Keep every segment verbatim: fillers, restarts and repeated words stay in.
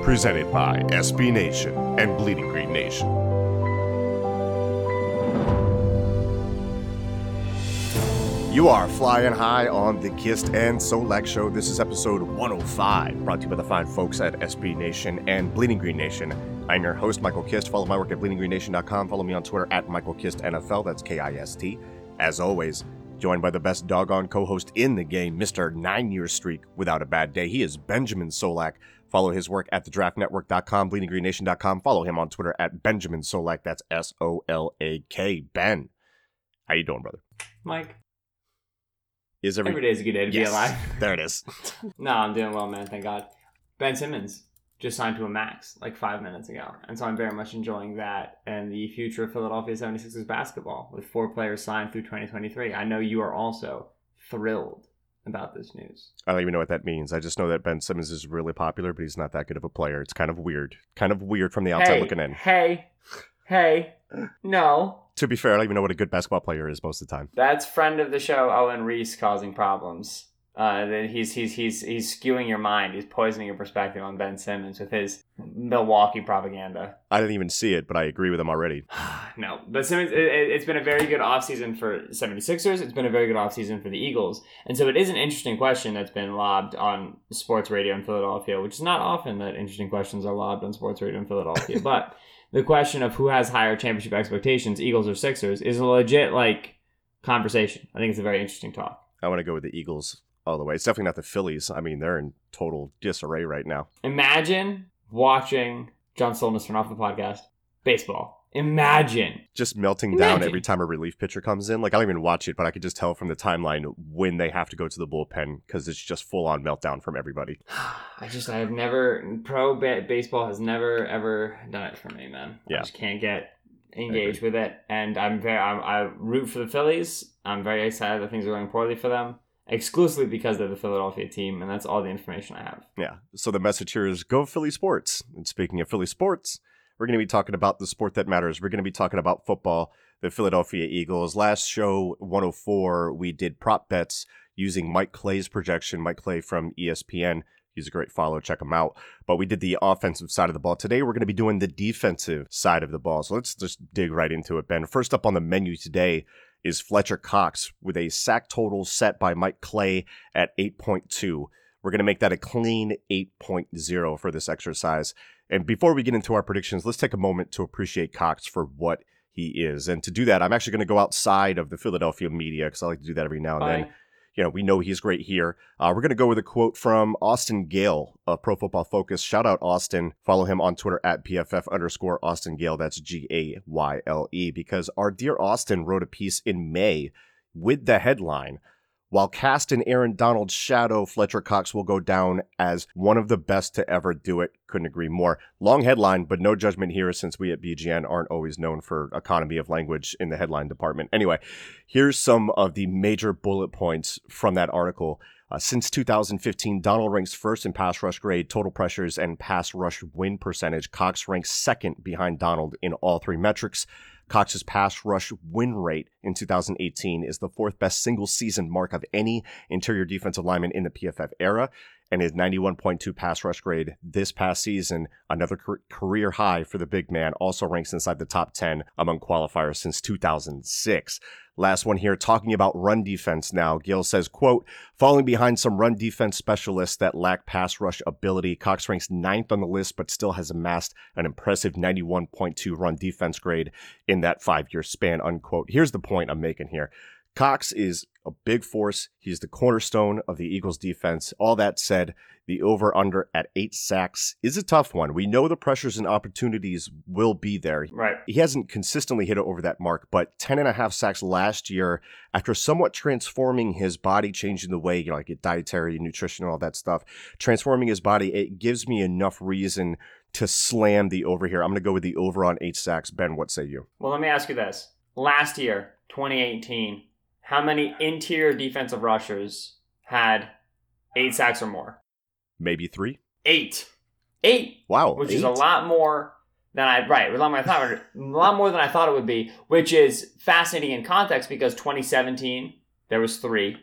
Presented by S B Nation and Bleeding Green Nation. You are flying high on the Kist and Solak Show. This is episode one oh five, brought to you by the fine folks at S B Nation and Bleeding Green Nation. I'm your host, Michael Kist. Follow my work at bleeding green nation dot com. Follow me on Twitter at Michael Kist N F L. That's K I S T. As always, joined by the best doggone co-host in the game, Mister Nine-Year Streak Without a Bad Day. He is Benjamin Solak. Follow his work at the draft network dot com, bleeding green nation dot com. Follow him on Twitter at Benjamin Solak. That's S O L A K. Ben, how you doing, brother? Mike. Is every, every day is a good day to yes. be alive. There it is. No, I'm doing well, man. Thank God. Ben Simmons just signed to a max like five minutes ago. And so I'm very much enjoying that and the future of Philadelphia seventy-sixers basketball with four players signed through twenty twenty-three. I know you are also thrilled about this news. I don't even know what that means. I just know that Ben Simmons is really popular, but he's not that good of a player. It's kind of weird. Kind of weird from the outside hey, looking in. Hey, hey, no. To be fair, I don't even know what a good basketball player is most of the time. That's friend of the show, Owen Reese, causing problems. Uh, that he's he's he's he's skewing your mind. He's poisoning your perspective on Ben Simmons with his Milwaukee propaganda. I didn't even see it, but I agree with him already. No, but Simmons, it, it's been a very good offseason for 76ers. It's been a very good offseason for the Eagles. And so it is an interesting question that's been lobbed on sports radio in Philadelphia, which is not often that interesting questions are lobbed on sports radio in Philadelphia. But the question of who has higher championship expectations, Eagles or Sixers, is a legit like conversation. I think it's a very interesting talk. I want to go with the Eagles all the way. It's definitely not the Phillies. I mean, they're in total disarray right now. Imagine watching John Solness turn off the podcast. Baseball. Imagine. Just melting Imagine. down every time a relief pitcher comes in. Like, I don't even watch it, but I could just tell from the timeline when they have to go to the bullpen because it's just full-on meltdown from everybody. I just, I have never, pro ba- baseball has never, ever done it for me, man. Yeah. I just can't get engaged with it. And I'm very, I'm, I root for the Phillies. I'm very excited that things are going poorly for them. Exclusively because they're the Philadelphia team, and that's all the information I have. Yeah, so the message here is go Philly sports. And speaking of Philly sports, we're going to be talking about the sport that matters. We're going to be talking about football, the Philadelphia Eagles. Last show, one oh four, we did prop bets using Mike Clay's projection. Mike Clay from E S P N. He's a great follow. Check him out. But we did the offensive side of the ball. Today, we're going to be doing the defensive side of the ball. So let's just dig right into it, Ben. First up on the menu today is Fletcher Cox with a sack total set by Mike Clay at eight point two. We're going to make that a clean eight point oh for this exercise. And before we get into our predictions, let's take a moment to appreciate Cox for what he is. And to do that, I'm actually going to go outside of the Philadelphia media because I like to do that every now and Bye. then. You know, we know he's great here. Uh, we're going to go with a quote from Austin Gale of Pro Football Focus. Shout out Austin. Follow him on Twitter at P F F underscore Austin Gale. That's G A Y L E, because our dear Austin wrote a piece in May with the headline, "While cast in Aaron Donald's shadow, Fletcher Cox will go down as one of the best to ever do it." Couldn't agree more. Long headline, but no judgment here since we at B G N aren't always known for economy of language in the headline department. Anyway, here's some of the major bullet points from that article. Uh, since two thousand fifteen, Donald ranks first in pass rush grade, total pressures, and pass rush win percentage. Cox ranks second behind Donald in all three metrics. Cox's pass rush win rate in two thousand eighteen is the fourth best single season mark of any interior defensive lineman in the P F F era, and his ninety-one point two pass rush grade this past season, another career high for the big man, also ranks inside the top ten among qualifiers since two thousand six. Last one here, talking about run defense now. Gill says, quote, falling behind some run defense specialists that lack pass rush ability, Cox ranks ninth on the list, but still has amassed an impressive ninety-one point two run defense grade in that five-year span, unquote. Here's the point I'm making here. Cox is a big force. He's the cornerstone of the Eagles defense. All that said, the over-under at eight sacks is a tough one. We know the pressures and opportunities will be there. Right. He hasn't consistently hit it over that mark, but ten and a half sacks last year after somewhat transforming his body, changing the way, you know, like it, dietary, nutrition, all that stuff, transforming his body, it gives me enough reason to slam the over here. I'm going to go with the over on eight sacks. Ben, what say you? Well, let me ask you this. Last year, twenty eighteen, how many interior defensive rushers had eight sacks or more? Maybe three? Eight. Eight. Wow. Which eight. is a lot more than I right, a lot more than I thought a lot more than I thought it would be, which is fascinating in context because twenty seventeen there was three.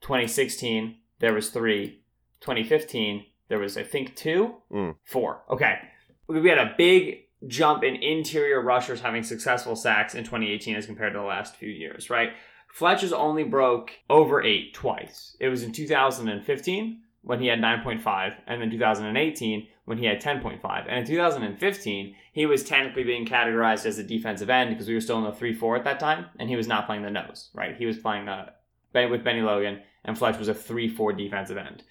twenty sixteen there was three. twenty fifteen there was I think two. Mm. Four. Okay. We had a big jump in interior rushers having successful sacks in twenty eighteen as compared to the last few years, right? Fletcher's only broke over eight twice. It was in two thousand fifteen when he had nine point five, and then two thousand eighteen when he had ten point five. And in two thousand fifteen, he was technically being categorized as a defensive end because we were still in the three four at that time, and he was not playing the nose, right? He was playing the, with Benny Logan, and Fletcher was a three four defensive end.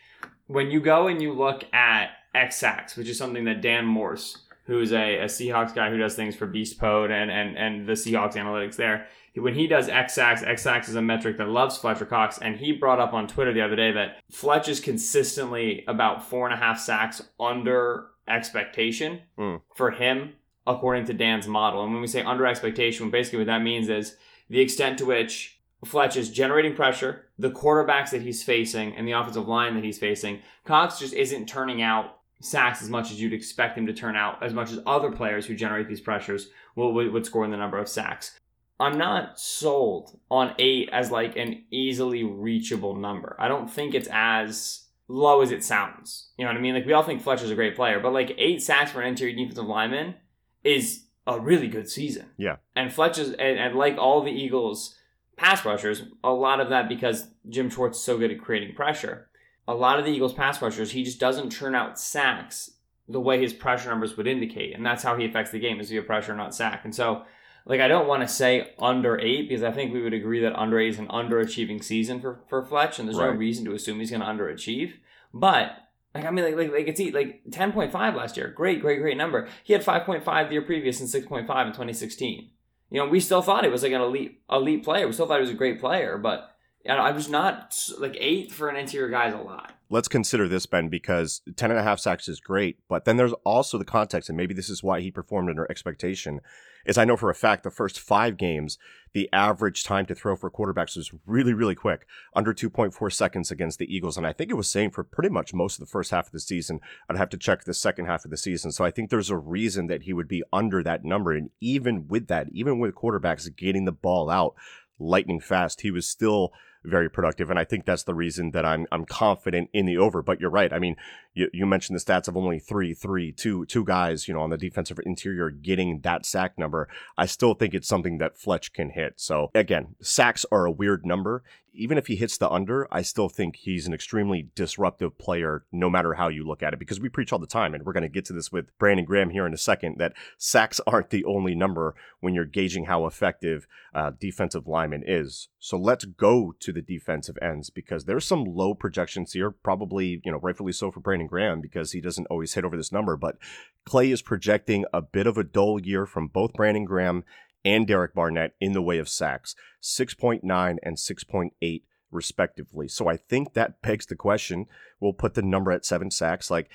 When you go and you look at X-Sacks, which is something that Dan Morse, who's a, a Seahawks guy who does things for Beast Pode and, and, and the Seahawks analytics there, when he does X-Sacks, X-Sacks is a metric that loves Fletcher Cox, and he brought up on Twitter the other day that Fletch is consistently about four and a half sacks under expectation mm. for him, according to Dan's model. And when we say under expectation, basically what that means is the extent to which Fletch is generating pressure, the quarterbacks that he's facing, and the offensive line that he's facing. Cox just isn't turning out sacks as much as you'd expect him to turn out, as much as other players who generate these pressures will would score in the number of sacks. I'm not sold on eight as like an easily reachable number. I don't think it's as low as it sounds. You know what I mean? Like we all think Fletcher's a great player, but like eight sacks for an interior defensive lineman is a really good season. Yeah. And Fletcher's, and, and like all the Eagles pass rushers, a lot of that because Jim Schwartz is so good at creating pressure. A lot of the Eagles pass rushers, he just doesn't churn out sacks the way his pressure numbers would indicate. And that's how he affects the game, is via pressure, not sack. And so, like, I don't want to say under eight because I think we would agree that under eight is an underachieving season for, for Fletch. And there's right. no reason to assume he's going to underachieve. But, like, I mean, like, like, like it's eight, like ten point five last year. Great, great, great number. He had five point five the year previous and six point five in twenty sixteen. You know, we still thought he was like an elite, elite player. We still thought he was a great player, but I was not like eight for an interior guy is a lot. Let's consider this, Ben, because ten and a half sacks is great, but then there's also the context, and maybe this is why he performed under expectation. Is I know for a fact the first five games, the average time to throw for quarterbacks was really, really quick, under two point four seconds against the Eagles. And I think it was same for pretty much most of the first half of the season. I'd have to check the second half of the season. So I think there's a reason that he would be under that number. And even with that, even with quarterbacks getting the ball out lightning fast, he was still very productive, and I think that's the reason that I'm I'm confident in the over. But you're right. I mean, you, you mentioned the stats of only three, three, two, two guys, you know, on the defensive interior getting that sack number. I still think it's something that Fletch can hit. So again, sacks are a weird number. Even if he hits the under, I still think he's an extremely disruptive player, no matter how you look at it. Because we preach all the time, and we're going to get to this with Brandon Graham here in a second, that sacks aren't the only number when you're gauging how effective uh, defensive lineman is. So let's go to the defensive ends, because there's some low projections here, probably, you know, rightfully so for Brandon Graham because he doesn't always hit over this number, but Clay is projecting a bit of a dull year from both Brandon Graham and Derek Barnett in the way of sacks, six point nine and six point eight respectively. So I think that begs the question, we'll put the number at seven sacks, like,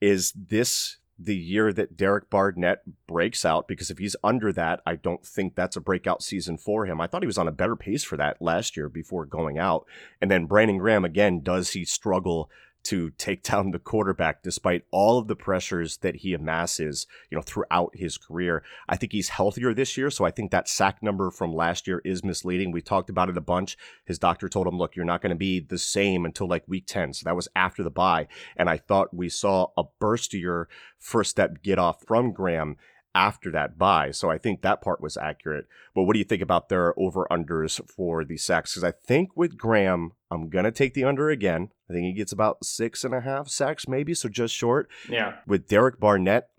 is this the year that Derek Barnett breaks out? Because if he's under that, I don't think that's a breakout season for him. I thought he was on a better pace for that last year before going out. And then Brandon Graham, again, does he struggle to take down the quarterback, despite all of the pressures that he amasses, you know, throughout his career. I think he's healthier this year, so I think that sack number from last year is misleading. We talked about it a bunch. His doctor told him, look, you're not going to be the same until like week ten. So that was after the bye. And I thought we saw a burstier first step get off from Graham after that bye. So I think that part was accurate. But what do you think about their over-unders for the sacks? Because I think with Graham, I'm going to take the under again. I think he gets about six and a half sacks maybe, so just short. Yeah. With Derek Barnett,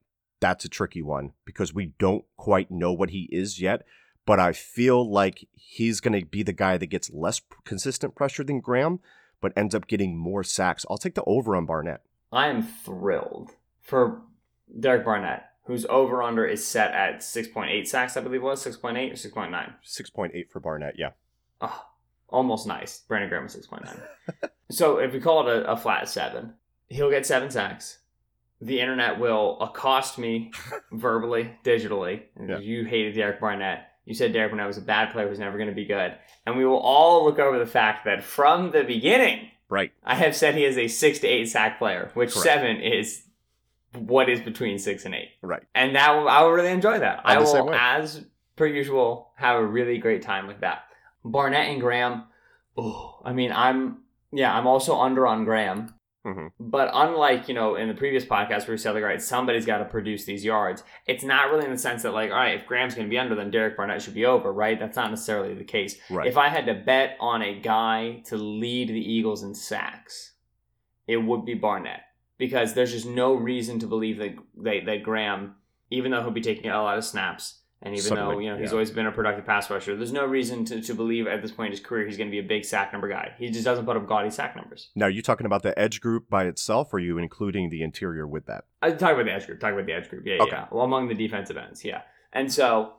that's a tricky one because we don't quite know what he is yet. But I feel like he's going to be the guy that gets less consistent pressure than Graham, but ends up getting more sacks. I'll take the over on Barnett. I am thrilled for Derek Barnett, whose over-under is set at six point eight sacks, I believe it was. six point eight or six point nine? six point eight for Barnett, yeah. Oh, almost nice. Brandon Graham was six point nine. So if we call it a, a flat seven, he'll get seven sacks. The internet will accost me verbally, digitally. Yeah. You hated Derek Barnett. You said Derek Barnett was a bad player who's never going to be good. And we will all look over the fact that from the beginning, right, I have said he is a six to eight sack player, which correct. Seven is what is between six and eight. Right. And that will, I will really enjoy that. I'm I will, as per usual, have a really great time with that. Barnett and Graham, oh, I mean, I'm, yeah, I'm also under on Graham. Mm-hmm. But unlike, you know, in the previous podcast where we said, like, all right, somebody's got to produce these yards. It's not really in the sense that, like, all right, if Graham's going to be under, then Derek Barnett should be over, right? That's not necessarily the case. Right. If I had to bet on a guy to lead the Eagles in sacks, it would be Barnett. Because there's just no reason to believe that that, that Graham, even though he'll be taking a lot of snaps, and even Suddenly, though you know he's yeah. always been a productive pass rusher, there's no reason to, to believe at this point in his career he's going to be a big sack number guy. He just doesn't put up gaudy sack numbers. Now, are you talking about the edge group by itself, or are you including the interior with that? I'm talking about the edge group. Talking about the edge group. Yeah, okay. yeah. Well, among the defensive ends, yeah. And so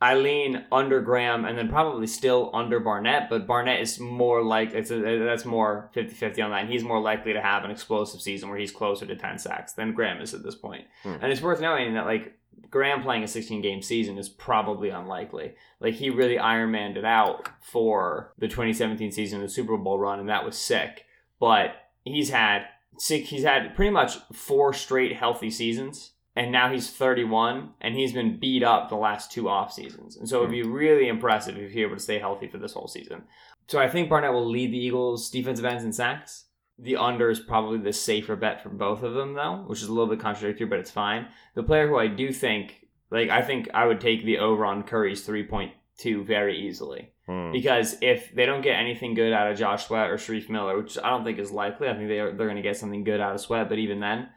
I lean under Graham, and then probably still under Barnett, but Barnett is more like, it's a, that's more fifty-fifty on that, and he's more likely to have an explosive season where he's closer to ten sacks than Graham is at this point. Mm. And it's worth noting that, like, Graham playing a sixteen-game season is probably unlikely. Like, he really Ironmanned it out for the twenty seventeen season, the Super Bowl run, and that was sick. But he's had sick, he's had pretty much four straight healthy seasons. And now he's thirty-one, and he's been beat up the last two off seasons. And so it would be really impressive if he were to stay healthy for this whole season. So I think Barnett will lead the Eagles' defensive ends in sacks. The under is probably the safer bet for both of them, though, which is a little bit contradictory, but it's fine. The player who I do think, like, I think I would take the over on Curry's three point two very easily. Mm. Because if they don't get anything good out of Josh Sweat or Sharif Miller, which I don't think is likely, I think they are, they're going to get something good out of Sweat, but even then,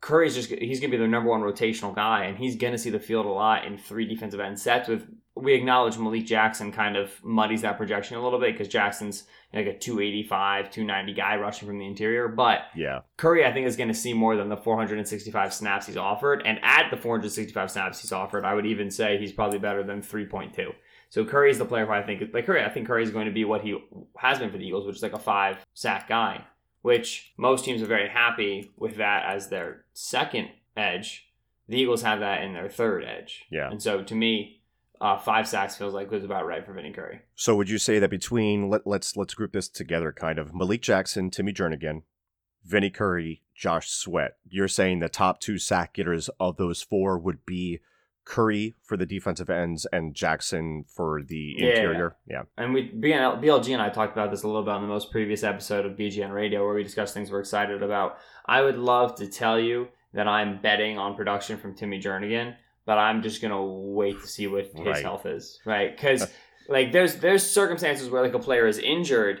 Curry's just, he's going to be their number one rotational guy, and he's going to see the field a lot in three defensive end sets. With, we acknowledge Malik Jackson kind of muddies that projection a little bit because Jackson's like a two eighty-five, two ninety guy rushing from the interior. But yeah, Curry, I think, is going to see more than the four hundred sixty-five snaps he's offered. And at the four hundred sixty-five snaps he's offered, I would even say he's probably better than three point two. So Curry's the player who I think, like Curry, I think Curry's going to be what he has been for the Eagles, which is like a five sack guy, which most teams are very happy with that as their second edge. The Eagles have that in their third edge. Yeah. And so to me, uh, five sacks feels like it's about right for Vinny Curry. So would you say that between, let, let's let's group this together kind of, Malik Jackson, Timmy Jernigan, Vinny Curry, Josh Sweat, you're saying the top two sack getters of those four would be Curry for the defensive ends and Jackson for the yeah, interior. Yeah. And we B L G and I talked about this a little bit on the most previous episode of B G N Radio where we discussed things we're excited about. I would love to tell you that I'm betting on production from Timmy Jernigan, but I'm just going to wait to see what his right. health is, right? Because like there's there's circumstances where like a player is injured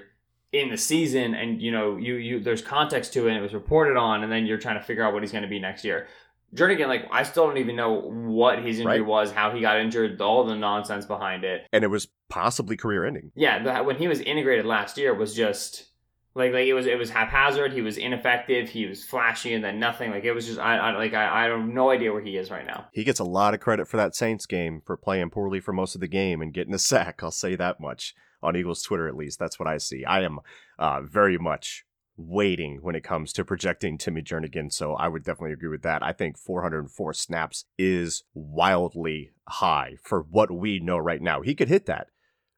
in the season and you know you you there's context to it and it was reported on and then you're trying to figure out what he's going to be next year. Jernigan, like, I still don't even know what his injury right. was, how he got injured, all the nonsense behind it. And it was possibly career-ending. Yeah, the, when he was integrated last year was just, like, like it was it was haphazard, he was ineffective, he was flashy and then nothing. Like, it was just, I, I like, I, I have no idea where he is right now. He gets a lot of credit for that Saints game, for playing poorly for most of the game and getting a sack, I'll say that much. On Eagles Twitter, at least, that's what I see. I am uh, very much waiting when it comes to projecting Timmy Jernigan, so I would definitely agree with that. I think four hundred four snaps is wildly high for what we know right now. He could hit that.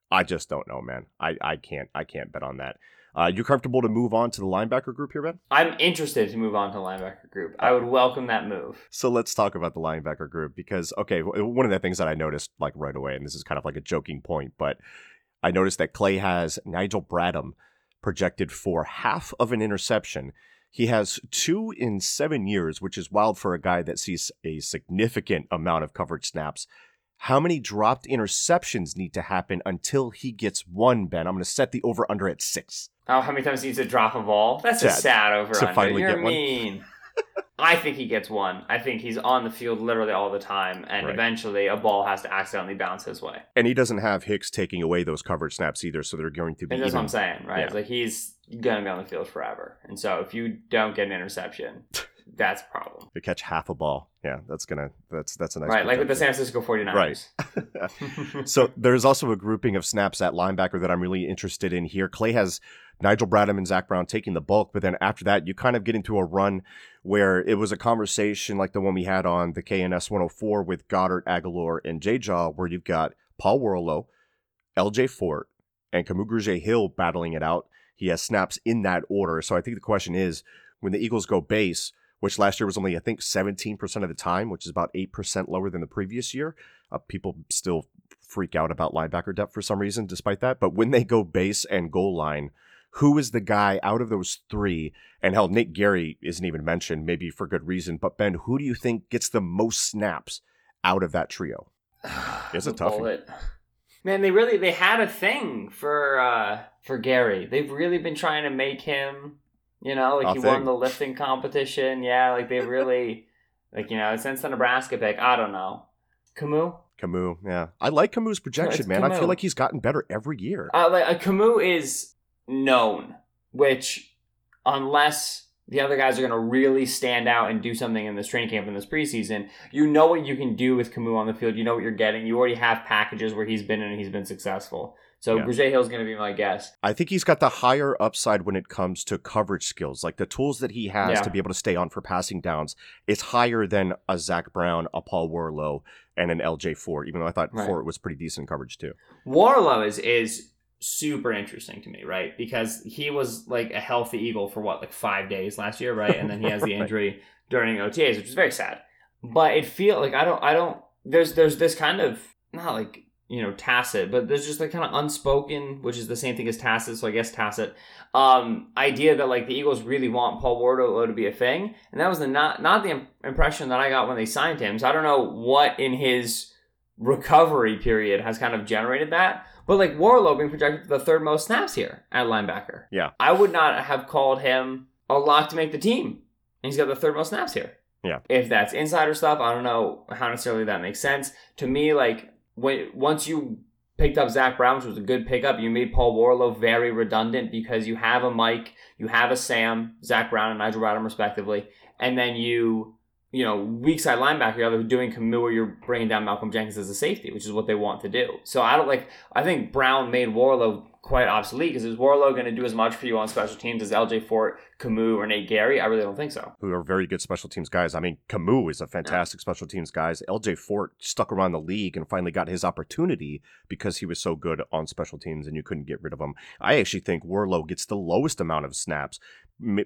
I just don't know, man. I, I can't I can't bet on that. Uh, you comfortable to move on to the linebacker group here, Ben? I'm interested to move on to the linebacker group. I would welcome that move. So let's talk about the linebacker group because, okay, one of the things that I noticed like right away, and this is kind of like a joking point, but I noticed that Clay has Nigel Bradham projected for half of an interception. He has two in seven years, which is wild for a guy that sees a significant amount of coverage snaps. How many dropped interceptions need to happen until he gets one, Ben? I'm going to set the over-under at six. Oh, how many times he needs to drop a ball? That's Dad, a sad over-under. To finally You're get mean. One. I think he gets one. I think he's on the field literally all the time, and right. eventually a ball has to accidentally bounce his way. And he doesn't have Hicks taking away those coverage snaps either, so they're going to be... And that's even... what I'm saying, right? Yeah. It's like he's going to be on the field forever. And so if you don't get an interception... That's a problem. They catch half a ball. Yeah, that's going to, that's that's a nice. Right, protection. Like with the San Francisco forty-niners. Right. So there's also a grouping of snaps at linebacker that I'm really interested in here. Clay has Nigel Bradham and Zach Brown taking the bulk, but then after that, you kind of get into a run where it was a conversation like the one we had on the K N S one oh four with Goddard, Aguilar, and J-Jaw, where you've got Paul Worrilow, L J Fort, and Kamu Grugier-Hill battling it out. He has snaps in that order. So I think the question is, when the Eagles go base, which last year was only, I think, seventeen percent of the time, which is about eight percent lower than the previous year. Uh, people still freak out about linebacker depth for some reason, despite that. But when they go base and goal line, who is the guy out of those three? And hell, Nick Gerry isn't even mentioned, maybe for good reason. But Ben, who do you think gets the most snaps out of that trio? It's a tough one. Man, they really, they had a thing for, uh, for Gerry. They've really been trying to make him... You know, like I'll he think. won the lifting competition. Yeah, like they really, like, you know, since the Nebraska pick, I don't know. Kamu? Kamu, yeah. I like Kamu's projection, no, man. Kamu. I feel like he's gotten better every year. Uh, like uh, Kamu is known, which unless the other guys are going to really stand out and do something in this training camp in this preseason, you know what you can do with Kamu on the field. You know what you're getting. You already have packages where he's been in and he's been successful. So yeah. Grugier-Hill's going to be my guess. I think he's got the higher upside when it comes to coverage skills. Like the tools that he has yeah. to be able to stay on for passing downs is higher than a Zach Brown, a Paul Worrilow, and an L J Fort, even though I thought right. Fort was pretty decent in coverage too. Worrilow is, is super interesting to me, right? Because he was like a healthy Eagle for what, like five days last year, right? And then he has right. the injury during O T As, which is very sad. But it feels like I don't, I don't, there's, there's this kind of, not like, you know, tacit, but there's just like kind of unspoken, which is the same thing as tacit, so I guess tacit, um, idea that like the Eagles really want Paul Worrilow to be a thing, and that was the not not the impression that I got when they signed him, so I don't know what in his recovery period has kind of generated that, but like Worrilow being projected for the third most snaps here at linebacker. Yeah. I would not have called him a lock to make the team, and he's got the third most snaps here. Yeah. If that's insider stuff, I don't know how necessarily that makes sense. To me, like, When, once you picked up Zach Brown, which was a good pickup, you made Paul Worrilow very redundant because you have a Mike, you have a Sam, Zach Brown, and Nigel Bradham, respectively. And then you, you know, weak side linebacker, you're either doing Kamu or you're bringing down Malcolm Jenkins as a safety, which is what they want to do. So I don't like, I think Brown made Worrilow quite obsolete because is Worrilow going to do as much for you on special teams as L J Fort, Kamu, or Nate Gerry? I really don't think so. Who are very good special teams guys. I mean, Kamu is a fantastic yeah. special teams guy. L J Fort stuck around the league and finally got his opportunity because he was so good on special teams and you couldn't get rid of him. I actually think Worrilow gets the lowest amount of snaps,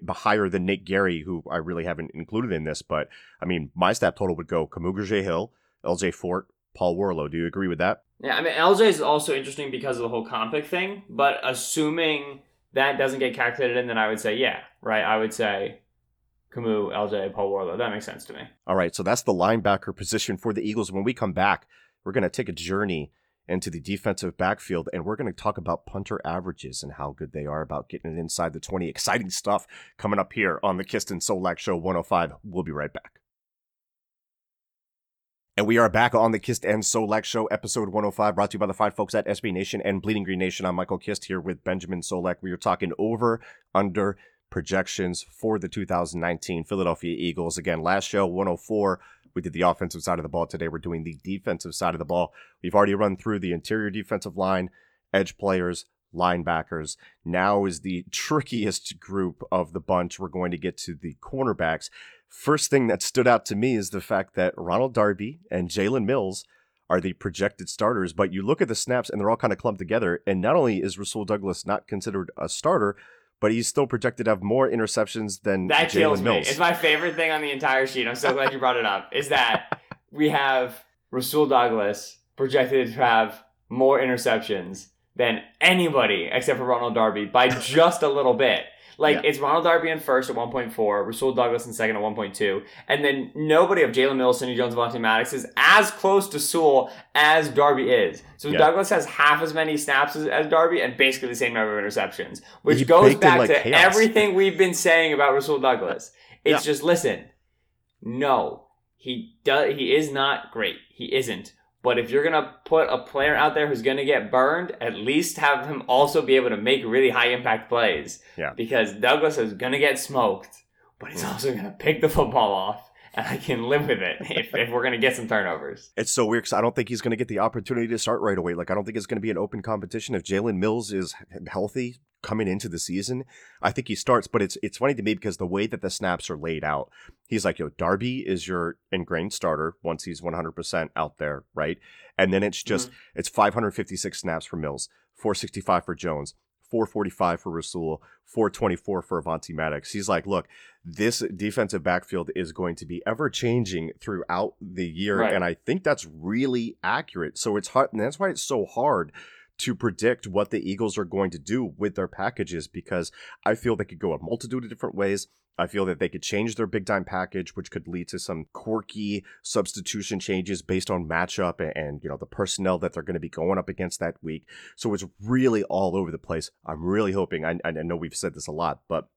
higher than Nate Gerry, who I really haven't included in this. But, I mean, my snap total would go Kamu Grugier-Hill, L J Fort, Paul Worrilow. Do you agree with that? Yeah, I mean, L J is also interesting because of the whole comp pick thing, but assuming that doesn't get calculated in, then I would say, yeah, right? I would say Kamu, L J, Paul Worrilow. That makes sense to me. All right, so that's the linebacker position for the Eagles. When we come back, we're going to take a journey into the defensive backfield, and we're going to talk about punter averages and how good they are about getting it inside the twenty. Exciting stuff coming up here on the Kist and Solak Show one oh five. We'll be right back. And we are back on the Kist and Solak Show, episode one oh five, brought to you by the fine folks at S B Nation and Bleeding Green Nation. I'm Michael Kist here with Benjamin Solak. We are talking over, under projections for the two thousand nineteen Philadelphia Eagles. Again, last show, one oh four, we did the offensive side of the ball. Today, we're doing the defensive side of the ball. We've already run through the interior defensive line, edge players, linebackers. Now is the trickiest group of the bunch. We're going to get to the cornerbacks. First thing that stood out to me is the fact that Ronald Darby and Jalen Mills are the projected starters, but you look at the snaps and they're all kind of clumped together. And not only is Rasul Douglas not considered a starter, but he's still projected to have more interceptions than that Jalen Mills. Me. It's my favorite thing on the entire sheet. I'm so glad you brought it up. Is that we have Rasul Douglas projected to have more interceptions than anybody except for Ronald Darby by just a little bit. Like, yeah. It's Ronald Darby in first at one point four, Rasul Douglas in second at one point two, and then nobody of Jalen Mills, Cindy Jones, Avonte Maddox is as close to Sewell as Darby is. So yeah. Douglas has half as many snaps as, as Darby and basically the same number of interceptions, which he goes back like to chaos. Everything we've been saying about Rasul Douglas. It's yeah. just, listen, no, he does, he is not great. He isn't. But if you're going to put a player out there who's going to get burned, at least have him also be able to make really high-impact plays. Yeah. Because Douglas is going to get smoked, but he's also going to pick the football off, and I can live with it if, if we're going to get some turnovers. It's so weird because I don't think he's going to get the opportunity to start right away. Like, I don't think it's going to be an open competition. If Jalen Mills is healthy coming into the season, I think he starts. But it's it's funny to me because the way that the snaps are laid out, he's like, yo, Darby is your ingrained starter once he's one hundred percent out there, right? And then it's just, mm-hmm. it's five hundred fifty-six snaps for Mills, four sixty-five for Jones, four forty-five for Rasul, four twenty-four for Avonte Maddox. He's like, look, this defensive backfield is going to be ever-changing throughout the year, right. And I think that's really accurate. So it's hard, and that's why it's so hard to predict what the Eagles are going to do with their packages, because I feel they could go a multitude of different ways. I feel that they could change their big dime package, which could lead to some quirky substitution changes based on matchup and, and you know, the personnel that they're going to be going up against that week. So it's really all over the place. I'm really hoping, I, I know we've said this a lot, but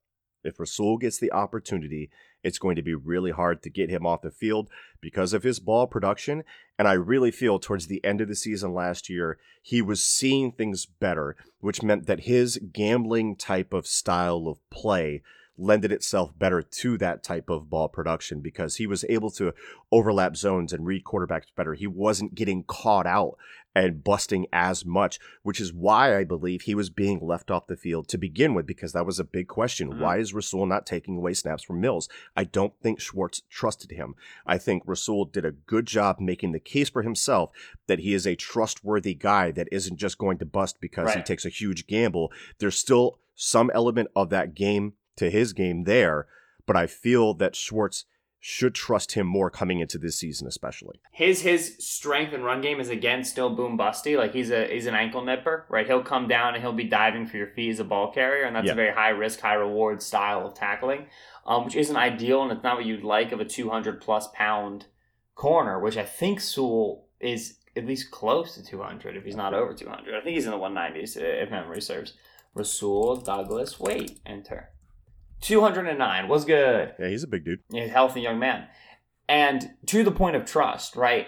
if Rasul gets the opportunity, it's going to be really hard to get him off the field because of his ball production. And I really feel towards the end of the season last year, he was seeing things better, which meant that his gambling type of style of play lended itself better to that type of ball production because he was able to overlap zones and read quarterbacks better. He wasn't getting caught out and busting as much, which is why I believe he was being left off the field to begin with, because that was a big question. Mm-hmm. Why is Rasul not taking away snaps from Mills? I don't think Schwartz trusted him. I think Rasul did a good job making the case for himself that he is a trustworthy guy that isn't just going to bust because right. he takes a huge gamble. There's still some element of that game to his game there, but I feel that Schwartz should trust him more coming into this season, especially. His his strength and run game is again still boom busty. Like he's a he's an ankle nipper, right? He'll come down and he'll be diving for your feet as a ball carrier, and that's yeah. a very high risk, high reward style of tackling, um, which isn't ideal, and it's not what you'd like of a two hundred plus pound corner, which I think Sewell is at least close to two hundred if he's not over two hundred. I think he's in the one nineties if memory serves. Rasul Douglas, wait, enter. two hundred nine. What's good? Yeah, he's a big dude. He's a healthy young man. And to the point of trust, right?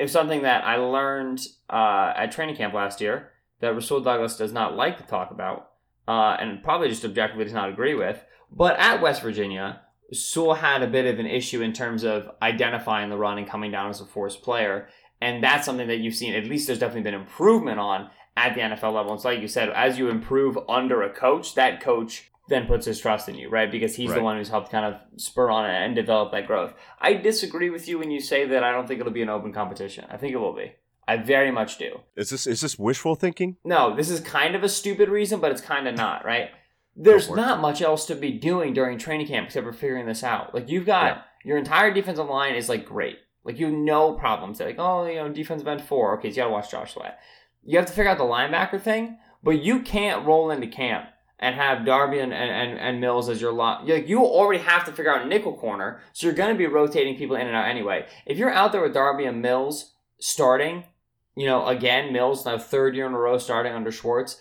It's something that I learned uh, at training camp last year that Rasul Douglas does not like to talk about uh, and probably just objectively does not agree with. But at West Virginia, Sewell had a bit of an issue in terms of identifying the run and coming down as a forced player. And that's something that you've seen, at least there's definitely been improvement on at the N F L level. It's like you said, as you improve under a coach, that coach then puts his trust in you, right? Because he's right. the one who's helped kind of spur on it and develop that growth. I disagree with you when you say that I don't think it'll be an open competition. I think it will be. I very much do. Is this is this wishful thinking? No, this is kind of a stupid reason, but it's kind of not, right? There's not much else to be doing during training camp except for figuring this out. Like, you've got yeah. your entire defensive line is, like, great. Like, you have no problems. They're like, oh, you know, defensive end four. Okay, so you got to watch Josh Sweat. You have to figure out the linebacker thing, but you can't roll into camp and have Darby and, and, and Mills as your lot. Like, you already have to figure out nickel corner, so you're going to be rotating people in and out anyway. If you're out there with Darby and Mills starting, you know, again, Mills now third year in a row starting under Schwartz,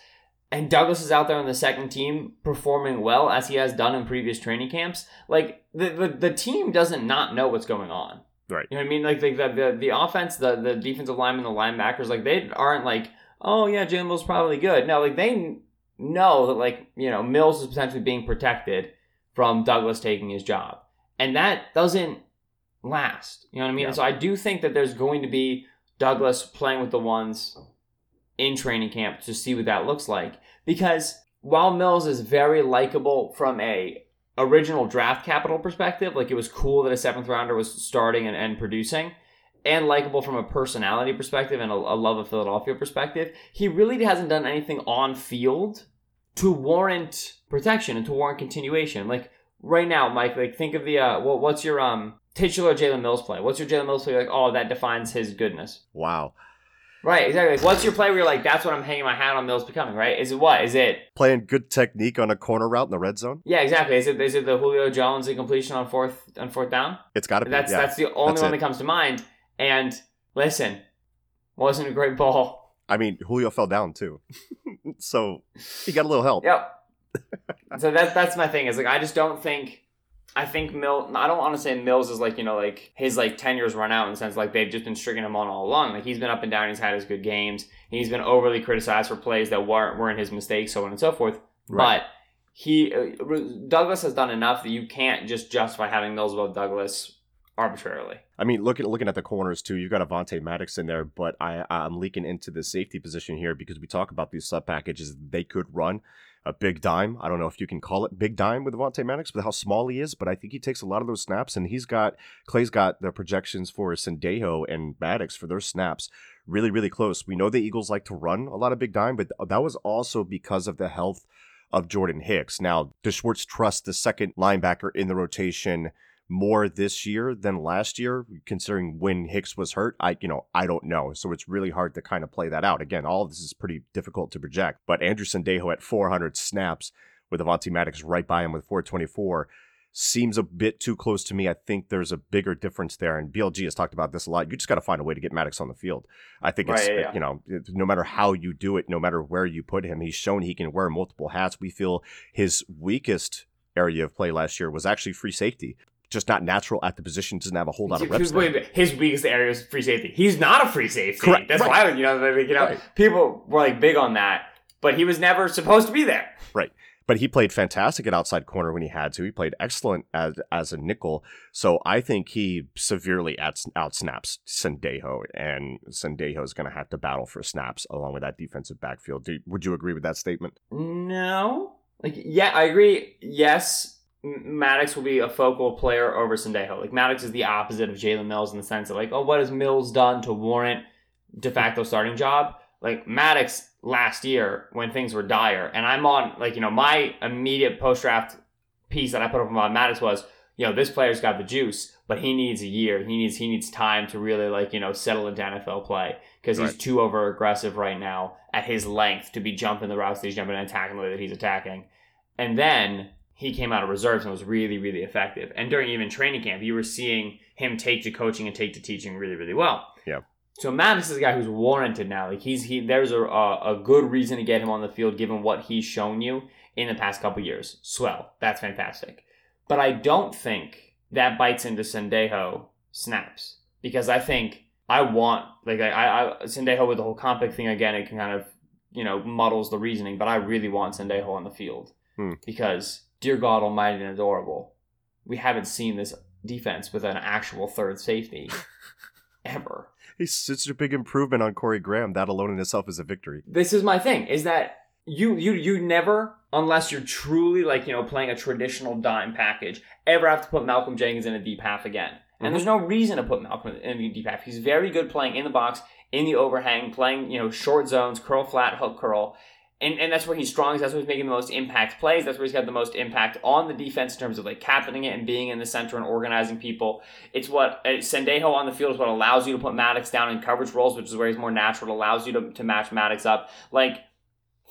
and Douglas is out there on the second team performing well as he has done in previous training camps, like, the the, the team doesn't not know what's going on. Right. You know what I mean? Like, the, the, the offense, the, the defensive linemen, the linebackers, like, they aren't like, oh, yeah, Jalen Mills probably good. No, like, they know that, like, you know, Mills is potentially being protected from Douglas taking his job. And that doesn't last. You know what I mean? Yeah. So I do think that there's going to be Douglas playing with the ones in training camp to see what that looks like. Because while Mills is very likable from a original draft capital perspective, like, it was cool that a seventh rounder was starting and, and producing, and likable from a personality perspective and a, a love of Philadelphia perspective, he really hasn't done anything on field to warrant protection and to warrant continuation. Like right now, Mike, like think of the, uh, what, what's your um titular Jalen Mills play? What's your Jalen Mills play? Like, oh, that defines his goodness. Wow. Right, exactly. Like, what's your play where you're like, that's what I'm hanging my hat on Mills becoming, right? Is it what? Is it playing good technique on a corner route in the red zone? Yeah, exactly. Is it is it the Julio Jones incompletion on fourth on fourth down? It's got to be. That's yeah. that's the only that's one it. that comes to mind. And listen, wasn't a great ball. I mean, Julio fell down too, so he got a little help. Yep. So that's that's my thing. Is like I just don't think. I think Mills, I don't want to say Mills is like, you know, like his like tenure's run out in the sense like they've just been stringing him on all along. Like he's been up and down. He's had his good games. And he's been overly criticized for plays that weren't, weren't his mistakes, so on and so forth. Right. But he, Douglas has done enough that you can't just justify having Mills above Douglas arbitrarily. I mean, look at, looking at the corners too, you've got Avonte Maddox in there, but I, I'm leaking into the safety position here because we talk about these sub packages. They could run a big dime. I don't know if you can call it big dime with Avonte Maddox, but how small he is. But I think he takes a lot of those snaps, and he's got Clay's got the projections for Sendejo and Maddox for their snaps really, really close. We know the Eagles like to run a lot of big dime, but that was also because of the health of Jordan Hicks. Now, does Schwartz trust the second linebacker in the rotation more this year than last year, considering when Hicks was hurt? I, you know, I don't know. So it's really hard to kind of play that out. Again, all of this is pretty difficult to project. But Andrew Sendejo at four hundred snaps with Avonte Maddox right by him with four twenty-four seems a bit too close to me. I think there's a bigger difference there. And B L G has talked about this a lot. You just got to find a way to get Maddox on the field. I think right, it's, yeah. you know, no matter how you do it, no matter where you put him, he's shown he can wear multiple hats. We feel his weakest area of play last year was actually free safety. Just not natural at the position, doesn't have a whole lot of reps. Wait, his weakest area is free safety. He's not a free safety. Correct. That's right. why you know, like, you know right. people were like big on that, but he was never supposed to be there. Right. But he played fantastic at outside corner when he had to. He played excellent as as a nickel. So I think he severely outsnaps Sendejo, and Sendejo is going to have to battle for snaps along with that defensive backfield. Do, would you agree with that statement? No. Like, yeah, I agree. Yes. Maddox will be a focal player over Sendejo. Like Maddox is the opposite of Jalen Mills in the sense of like, oh, what has Mills done to warrant de facto starting job? Like Maddox last year when things were dire, and I'm on like, you know, my immediate post-draft piece that I put up on Maddox was, you know, this player's got the juice, but he needs a year. He needs he needs time to really like, you know, settle into N F L play because right. he's too over aggressive right now at his length to be jumping the routes that he's jumping and attacking the way that he's attacking. And then he came out of reserves and was really, really effective. And during even training camp, you were seeing him take to coaching and take to teaching really, really well. Yeah. So Maddox is a guy who's warranted now. Like he's he. There's a a good reason to get him on the field given what he's shown you in the past couple years. Swell, that's fantastic. But I don't think that bites into Sendejo snaps because I think I want like I, I Sendejo with the whole compact thing again. It can kind of you know muddles the reasoning, but I really want Sendejo on the field hmm. because. Dear God almighty and adorable, we haven't seen this defense with an actual third safety ever. He's such a big improvement on Corey Graham. That alone in itself is a victory. This is my thing, is that you you you never, unless you're truly like, you know, playing a traditional dime package, ever have to put Malcolm Jenkins in a deep half again. And mm-hmm. there's no reason to put Malcolm in a deep half. He's very good playing in the box, in the overhang, playing, you know, short zones, curl flat, hook curl. And and that's where he's strong. That's where he's making the most impact plays. That's where he's got the most impact on the defense in terms of like captaining it and being in the center and organizing people. It's what uh, Sendejo on the field is what allows you to put Maddox down in coverage roles, which is where he's more natural. It allows you to, to match Maddox up. Like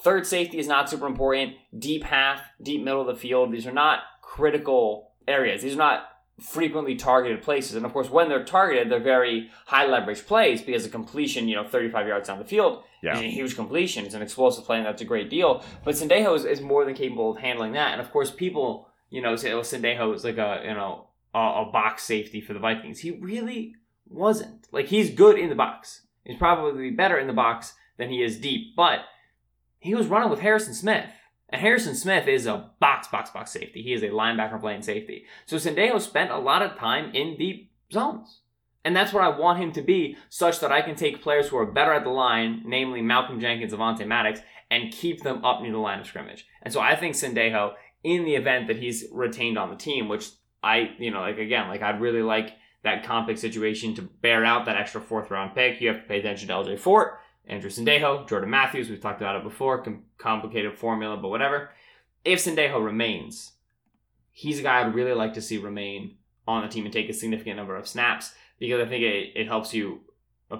third safety is not super important. Deep half, deep middle of the field. These are not critical areas. These are not frequently targeted places. And of course, when they're targeted, they're very high leverage plays because a completion, you know, thirty-five yards down the field yeah. is a huge completion. It's an explosive play and that's a great deal. But Sendejo is, is more than capable of handling that. And of course, people, you know, say, oh, Sendejo is like a, you know, a, a box safety for the Vikings. He really wasn't. Like, he's good in the box. He's probably better in the box than he is deep. But he was running with Harrison Smith. And Harrison Smith is a box, box, box safety. He is a linebacker playing safety. So Sendejo spent a lot of time in deep zones. And that's what I want him to be, such that I can take players who are better at the line, namely Malcolm Jenkins, Avonte Maddox, and keep them up near the line of scrimmage. And so I think Sendejo, in the event that he's retained on the team, which I, you know, like again, like I'd really like that comp pick situation to bear out that extra fourth round pick. You have to pay attention to L J Fort, Andrew Sendejo, Jordan Matthews. We've talked about it before. Com- complicated formula, but whatever. If Sendejo remains, he's a guy I'd really like to see remain on the team and take a significant number of snaps, because I think it, it helps you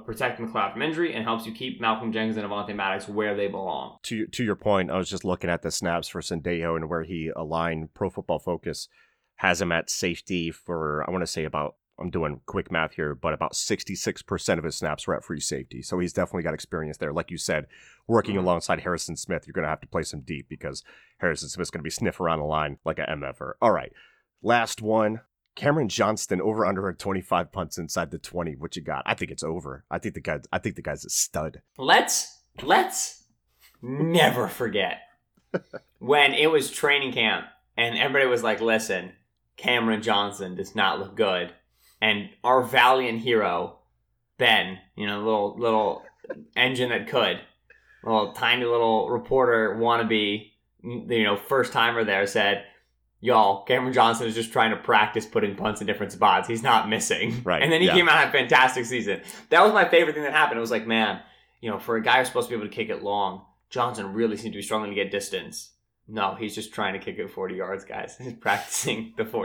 protect McLeod from injury and helps you keep Malcolm Jenkins and Avonte Maddox where they belong. To, to your point, I was just looking at the snaps for Sendejo and where he aligned. Pro Football Focus has him at safety for, I want to say about, I'm doing quick math here, but about sixty-six percent of his snaps were at free safety. So he's definitely got experience there. Like you said, working mm-hmm. alongside Harrison Smith, you're going to have to play some deep because Harrison Smith's going to be sniffing around the line like an M F-er. All right, last one. Cameron Johnston over under twenty-five punts inside the twenty. What you got? I think it's over. I think the guy. I think the guy's a stud. Let's let's never forget when it was training camp and everybody was like, "Listen, Cameron Johnston does not look good." And our valiant hero, Ben, you know, little little engine that could, little tiny little reporter wannabe, you know, first timer there said, y'all, Cameron Johnston is just trying to practice putting punts in different spots. He's not missing. Right. And then he yeah. came out and had a fantastic season. That was my favorite thing that happened. It was like, man, you know, for a guy who's supposed to be able to kick it long, Johnston really seemed to be struggling to get distance. No, he's just trying to kick it forty yards, guys. He's practicing the forty.